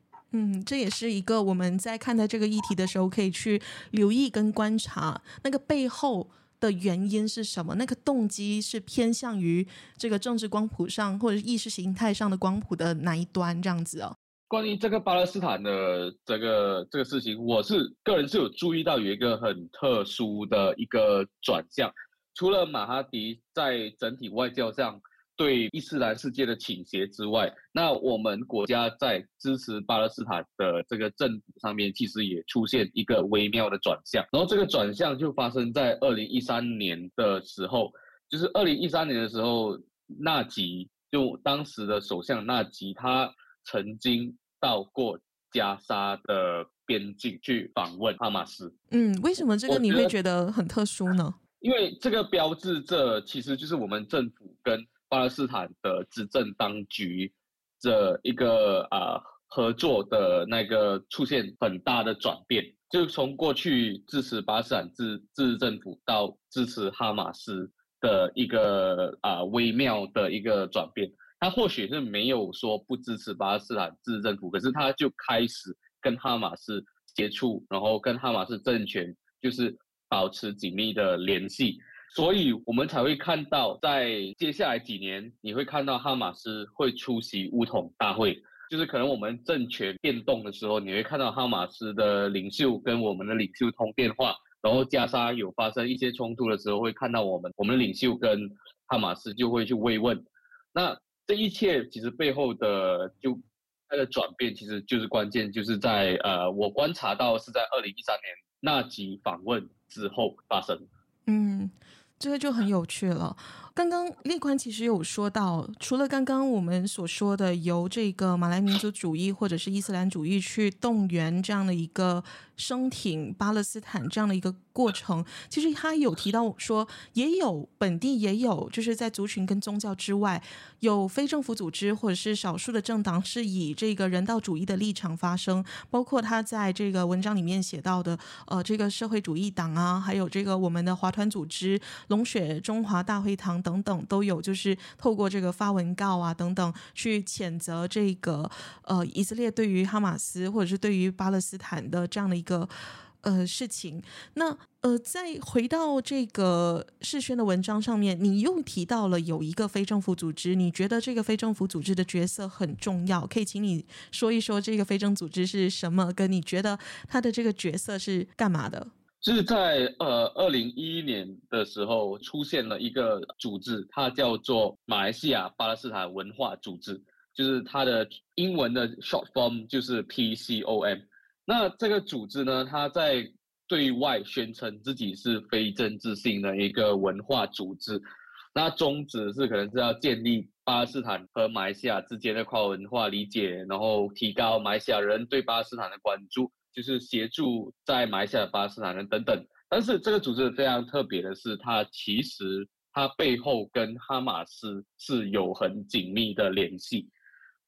这也是一个我们在看待这个议题的时候可以去留意跟观察那个背后的原因是什么，那个动机是偏向于这个政治光谱上或者意识形态上的光谱的哪一端这样子哦。关于这个巴勒斯坦的这个事情，我是个人是有注意到有一个很特殊的一个转向，除了马哈迪在整体外交上对伊斯兰世界的倾斜之外，那我们国家在支持巴勒斯坦的这个政府上面其实也出现一个微妙的转向，然后这个转向就发生在2013年的时候，就是2013年的时候，纳吉就当时的首相纳吉他曾经到过加沙的边境去访问哈马斯。为什么这个你会觉得很特殊呢？因为这个标志着其实就是我们政府跟巴勒斯坦的执政当局这一个合作的那个出现很大的转变，就从过去支持巴勒斯坦自治政府到支持哈马斯的一个微妙的一个转变。他或许是没有说不支持巴勒斯坦自治政府，可是他就开始跟哈马斯接触，然后跟哈马斯政权就是保持紧密的联系，所以我们才会看到在接下来几年你会看到哈马斯会出席乌统大会，就是可能我们政权变动的时候你会看到哈马斯的领袖跟我们的领袖通电话，然后加沙有发生一些冲突的时候会看到我们的领袖跟哈马斯就会去慰问。那这一切其实背后的就它的转变其实就是关键就是在我观察到是在2013年纳吉访问之后发生。这个就很有趣了。刚刚列宽其实有说到，除了刚刚我们所说的由这个马来民族主义或者是伊斯兰主义去动员这样的一个生挺巴勒斯坦这样的一个过程，其实他有提到说也有本地也有就是在族群跟宗教之外有非政府组织或者是少数的政党是以这个人道主义的立场发声，包括他在这个文章里面写到的这个社会主义党啊，还有这个我们的华团组织龙雪中华大会堂等等都有，就是透过这个发文告啊等等去谴责这个以色列对于哈马斯或者是对于巴勒斯坦的这样的一个事情。那再回到这个世轩的文章上面，你又提到了有一个非政府组织，你觉得这个非政府组织的角色很重要，可以请你说一说这个非政组织是什么，跟你觉得它的这个角色是干嘛的？就是在2011年的时候出现了一个组织，它叫做马来西亚巴勒斯坦文化组织，就是它的英文的 short form 就是 PCOM。 那这个组织呢，它在对外宣称自己是非政治性的一个文化组织，那宗旨是可能是要建立巴勒斯坦和马来西亚之间的跨文化理解，然后提高马来西亚人对巴勒斯坦的关注，就是协助在马来西亚巴勒斯坦人等等。但是这个组织非常特别的是，它其实它背后跟哈马斯是有很紧密的联系。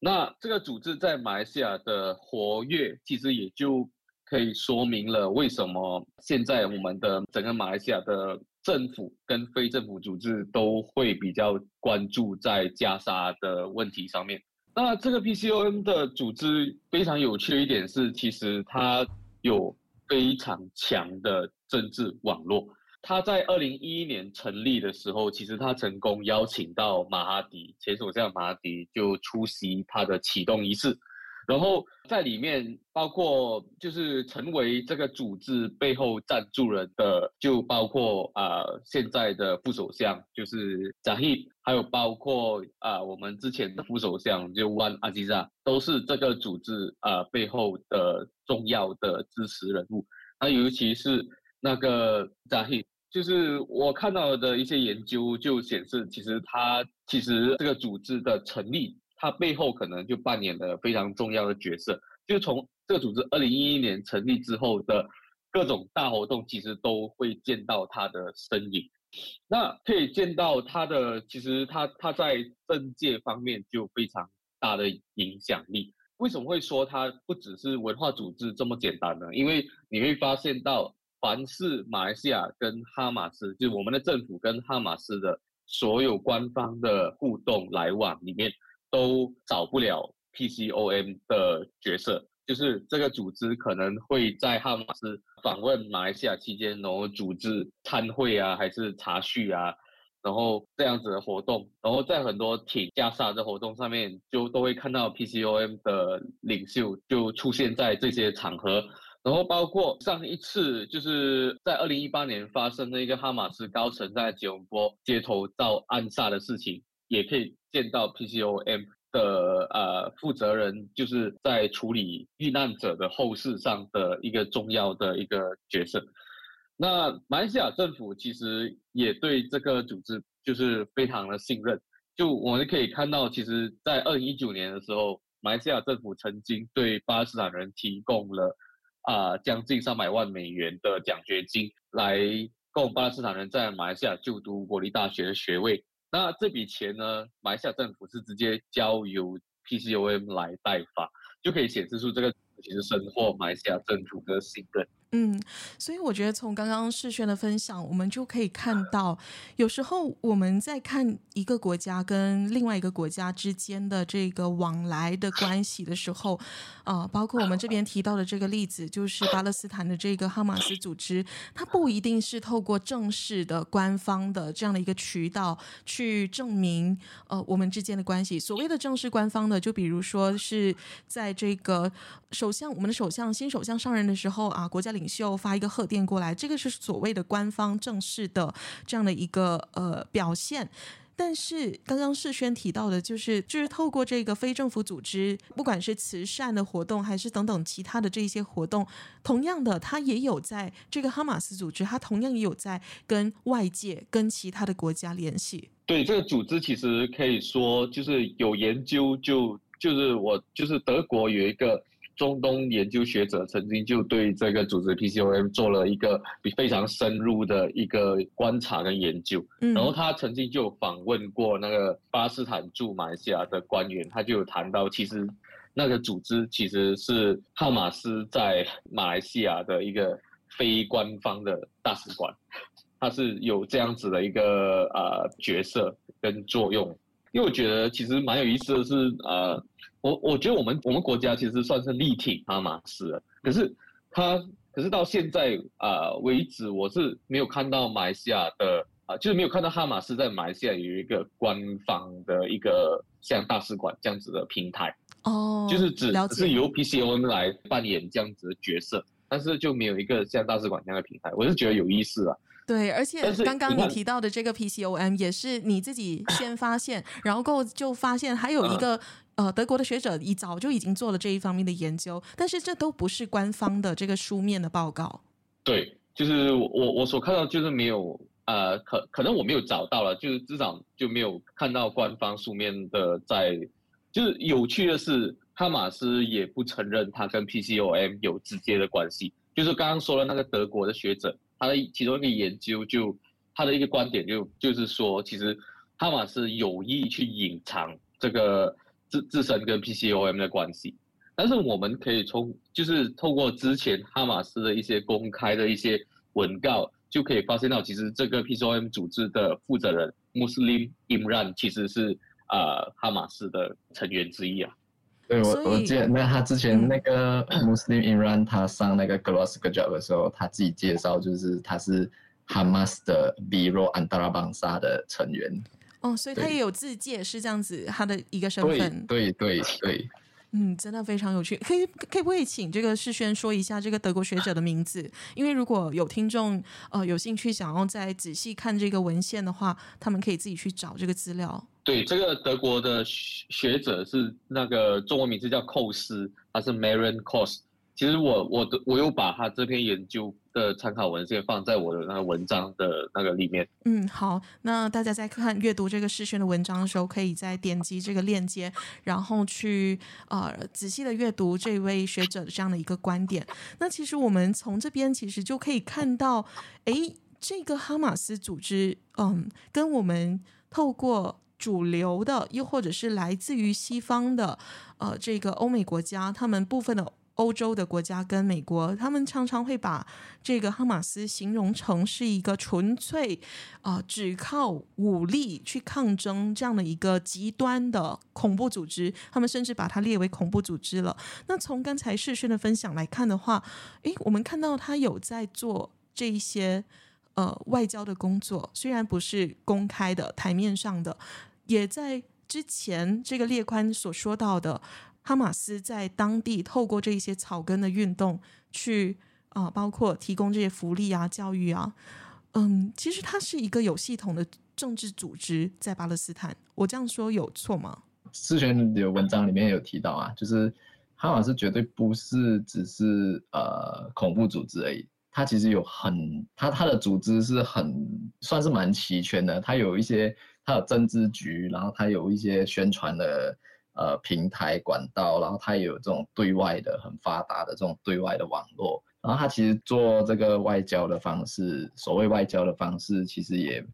那这个组织在马来西亚的活跃其实也就可以说明了为什么现在我们的整个马来西亚的政府跟非政府组织都会比较关注在加沙的问题上面。那这个 PCOM 的组织非常有趣的一点是，其实它有非常强的政治网络。它在2011年成立的时候，其实它成功邀请到马哈迪，前首相马哈迪就出席它的启动仪式，然后在里面包括就是成为这个组织背后赞助人的就包括现在的副首相就是 Zahid， 还有包括我们之前的副首相就 Wan Aziza， 都是这个组织背后的重要的支持人物。那尤其是那个 Zahid 就是我看到的一些研究就显示，其实这个组织的成立，它背后可能就扮演了非常重要的角色。就从这个组织2011年成立之后的各种大活动，其实都会见到它的身影。那可以见到它的，其实它在政界方面就非常大的影响力。为什么会说它不只是文化组织这么简单呢？因为你会发现到，凡是马来西亚跟哈马斯，就是我们的政府跟哈马斯的所有官方的互动来往里面，都少不了 PCOM 的角色。就是这个组织可能会在哈马斯访问马来西亚期间，然后组织参会啊，还是茶叙啊，然后这样子的活动，然后在很多挺加沙的活动上面，就都会看到 PCOM 的领袖就出现在这些场合。然后包括上一次就是在2018年发生的一个哈马斯高层在吉隆坡街头遭暗杀的事情，也可以见到 PCOM的负责人就是在处理遇难者的后事上的一个重要的一个角色。那马来西亚政府其实也对这个组织就是非常的信任，就我们可以看到，其实在2019年的时候，马来西亚政府曾经对巴勒斯坦人提供了将近300万美元的奖学金，来供巴勒斯坦人在马来西亚就读国立大学的学位。那这笔钱呢，马来西亚政府是直接交由 PCOM 来代发，就可以显示出这个其实深获马来西亚政府的信任。所以我觉得从刚刚世轩的分享，我们就可以看到，有时候我们在看一个国家跟另外一个国家之间的这个往来的关系的时候，包括我们这边提到的这个例子，就是巴勒斯坦的这个哈马斯组织，它不一定是透过正式的官方的这样的一个渠道去证明我们之间的关系。所谓的正式官方的，就比如说是在这个我们的首相新首相上任的时候啊，国家领袖发一个贺电过来，这个是所谓的官方正式的这样的一个表现。但是刚刚世轩提到的，就是透过这个非政府组织，不管是慈善的活动还是等等其他的这些活动，同样的它也有在这个哈马斯组织，它同样也有在跟外界跟其他的国家联系。对，这个组织其实可以说就是有研究，就是德国有一个中东研究学者曾经就对这个组织 PCOM 做了一个非常深入的一个观察跟研究，然后他曾经就访问过那个巴勒斯坦驻马来西亚的官员，他就有谈到，其实那个组织其实是哈马斯在马来西亚的一个非官方的大使馆，它是有这样子的一个角色跟作用。因为我觉得其实蛮有意思的是，我觉得我们国家其实算是力挺哈马斯的，可是到现在为止，我是没有看到马来西亚的就是没有看到哈马斯在马来西亚有一个官方的一个像大使馆这样子的平台，就是只是由 PCOM 来扮演这样子的角色，但是就没有一个像大使馆这样的平台，我是觉得有意思啦。对，而且刚刚你提到的这个 PCOM 也是你自己先发现，然后就发现还有一个德国的学者早就已经做了这一方面的研究，但是这都不是官方的这个书面的报告。对，就是我所看到就是没有可能我没有找到了，就是至少就没有看到官方书面的在。就是有趣的是，哈马斯也不承认他跟 PCOM 有直接的关系。就是刚刚说了那个德国的学者，他的其中一个研究他的一个观点就是说，其实哈马斯有意去隐藏这个自身跟 PCOM 的关系。但是我们可以就是透过之前哈马斯的一些公开的一些文告，就可以发现到，其实这个 PCOM 组织的负责人 Muslim Imran 其实是哈马斯的成员之一啊。对，我记得那他之前那个 Muslim Imran 他上那个 Gloss Job 的时候，他自己介绍就是他是 Hamas 的 Biro Antara Bangsa 的成员。所以他也有自介是这样子，他的一个身份。对。真的非常有趣。可以不可以请这个世轩说一下这个德国学者的名字？因为如果有听众有兴趣想要再仔细看这个文献的话，他们可以自己去找这个资料。对，这个德国的学者是那个中文名字叫寇斯，他是 Marin Koss，其实我又把他这篇研究的参考文献放在我的那个文章的那个里面。嗯，好，那大家在看阅读这个视讯的文章的时候，可以再点击这个链接，然后去仔细的阅读这位学者的这样的一个观点。那其实我们从这边其实就可以看到，诶，这个哈马斯组织，跟我们透过主流的，又或者是来自于西方的，这个欧美国家，他们部分的欧洲的国家跟美国，他们常常会把这个哈马斯形容成是一个纯粹只靠武力去抗争这样的一个极端的恐怖组织，他们甚至把它列为恐怖组织了。那从刚才世勋的分享来看的话，我们看到他有在做这一些外交的工作，虽然不是公开的台面上的，也在之前这个列宽所说到的哈马斯在当地透过这些草根的运动去包括提供这些福利啊、教育啊，其实它是一个有系统的政治组织在巴勒斯坦。我这样说有错吗？世璇的文章里面有提到啊，就是哈马斯绝对不是只是恐怖组织而已，它其实有它的组织是算是蛮齐全的，它有政治局，然后它有一些宣传的平台管道，然后它也有这种对外的很发达的这种对外的网络，然后它其实做这个外交的方式，所谓外交的方式其实也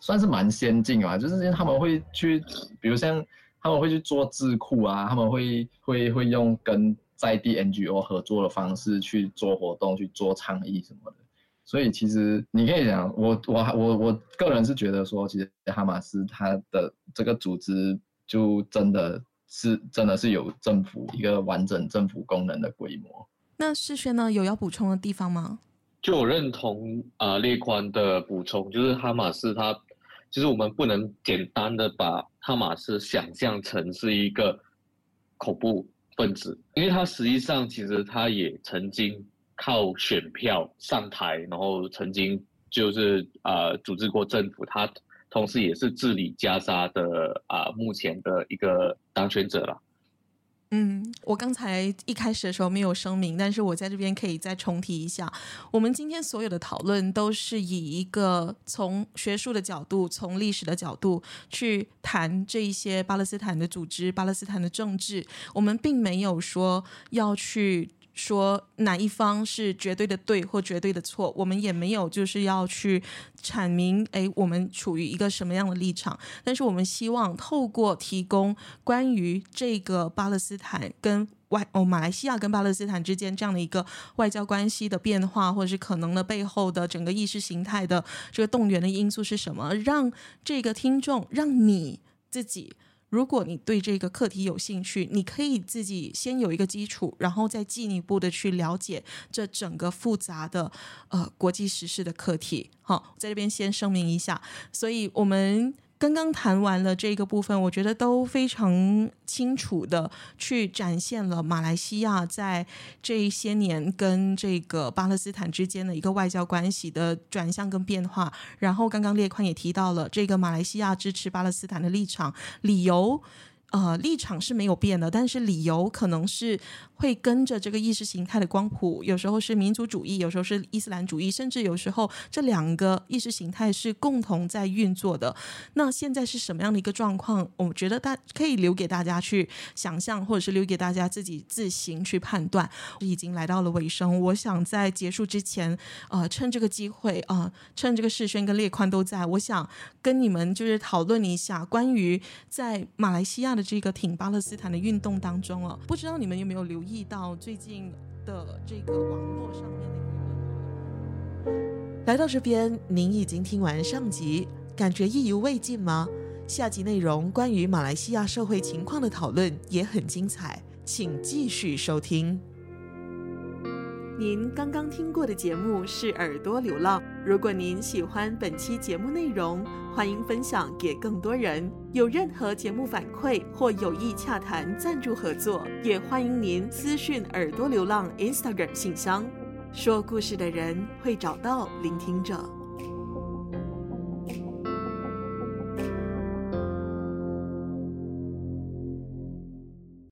算是蛮先进嘛，就是他们会去，比如像他们会去做智库啊，他们会用跟在地 NGO 合作的方式去做活动、去做倡议什么的。所以其实你可以讲，我个人是觉得说，其实哈马斯它的这个组织就真的是有政府一个完整政府功能的规模。那世轩呢，有要补充的地方吗？就我认同列宽的补充，就是哈马斯它就是我们不能简单的把哈马斯想象成是一个恐怖分子，因为它实际上其实它也曾经靠选票上台，然后曾经就是组织过政府，它同时也是治理加沙的目前的一个当权者了。嗯，我刚才一开始的时候没有声明，但是我在这边可以再重提一下，我们今天所有的讨论都是以一个从学术的角度、从历史的角度去谈这一些巴勒斯坦的组织、巴勒斯坦的政治，我们并没有说要去说哪一方是绝对的对或绝对的错，我们也没有就是要去阐明我们处于一个什么样的立场，但是我们希望透过提供关于这个巴勒斯坦跟马来西亚跟巴勒斯坦之间这样的一个外交关系的变化，或者是可能的背后的整个意识形态的这个动员的因素是什么，让这个听众，让你自己，如果你对这个课题有兴趣，你可以自己先有一个基础，然后再进一步的去了解这整个复杂的国际时事的课题。好，在这边先声明一下。所以我们刚刚谈完了这个部分，我觉得都非常清楚的去展现了马来西亚在这些年跟这个巴勒斯坦之间的一个外交关系的转向跟变化。然后刚刚列宽也提到了这个马来西亚支持巴勒斯坦的立场，立场是没有变的，但是理由可能是会跟着这个意识形态的光谱，有时候是民族主义，有时候是伊斯兰主义，甚至有时候这两个意识形态是共同在运作的。那现在是什么样的一个状况，我觉得可以留给大家去想象，或者是留给大家自己自行去判断。已经来到了尾声，我想在结束之前趁这个机会趁这个世轩跟列宽都在，我想跟你们就是讨论一下关于在马来西亚的这个挺巴勒斯坦的运动当中不知道你们有没有留意到最近的这个网络上面的舆论。来到这边，您已经听完上集，感觉意犹未尽吗？下集内容关于马来西亚社会情况的讨论也很精彩，请继续收听。您刚刚听过的节目是耳朵流浪，如果您喜欢本期节目内容，欢迎分享给更多人。有任何节目反馈或有意洽谈赞助合作，也欢迎您私讯耳朵流浪 Instagram 信箱，说故事的人会找到聆听者。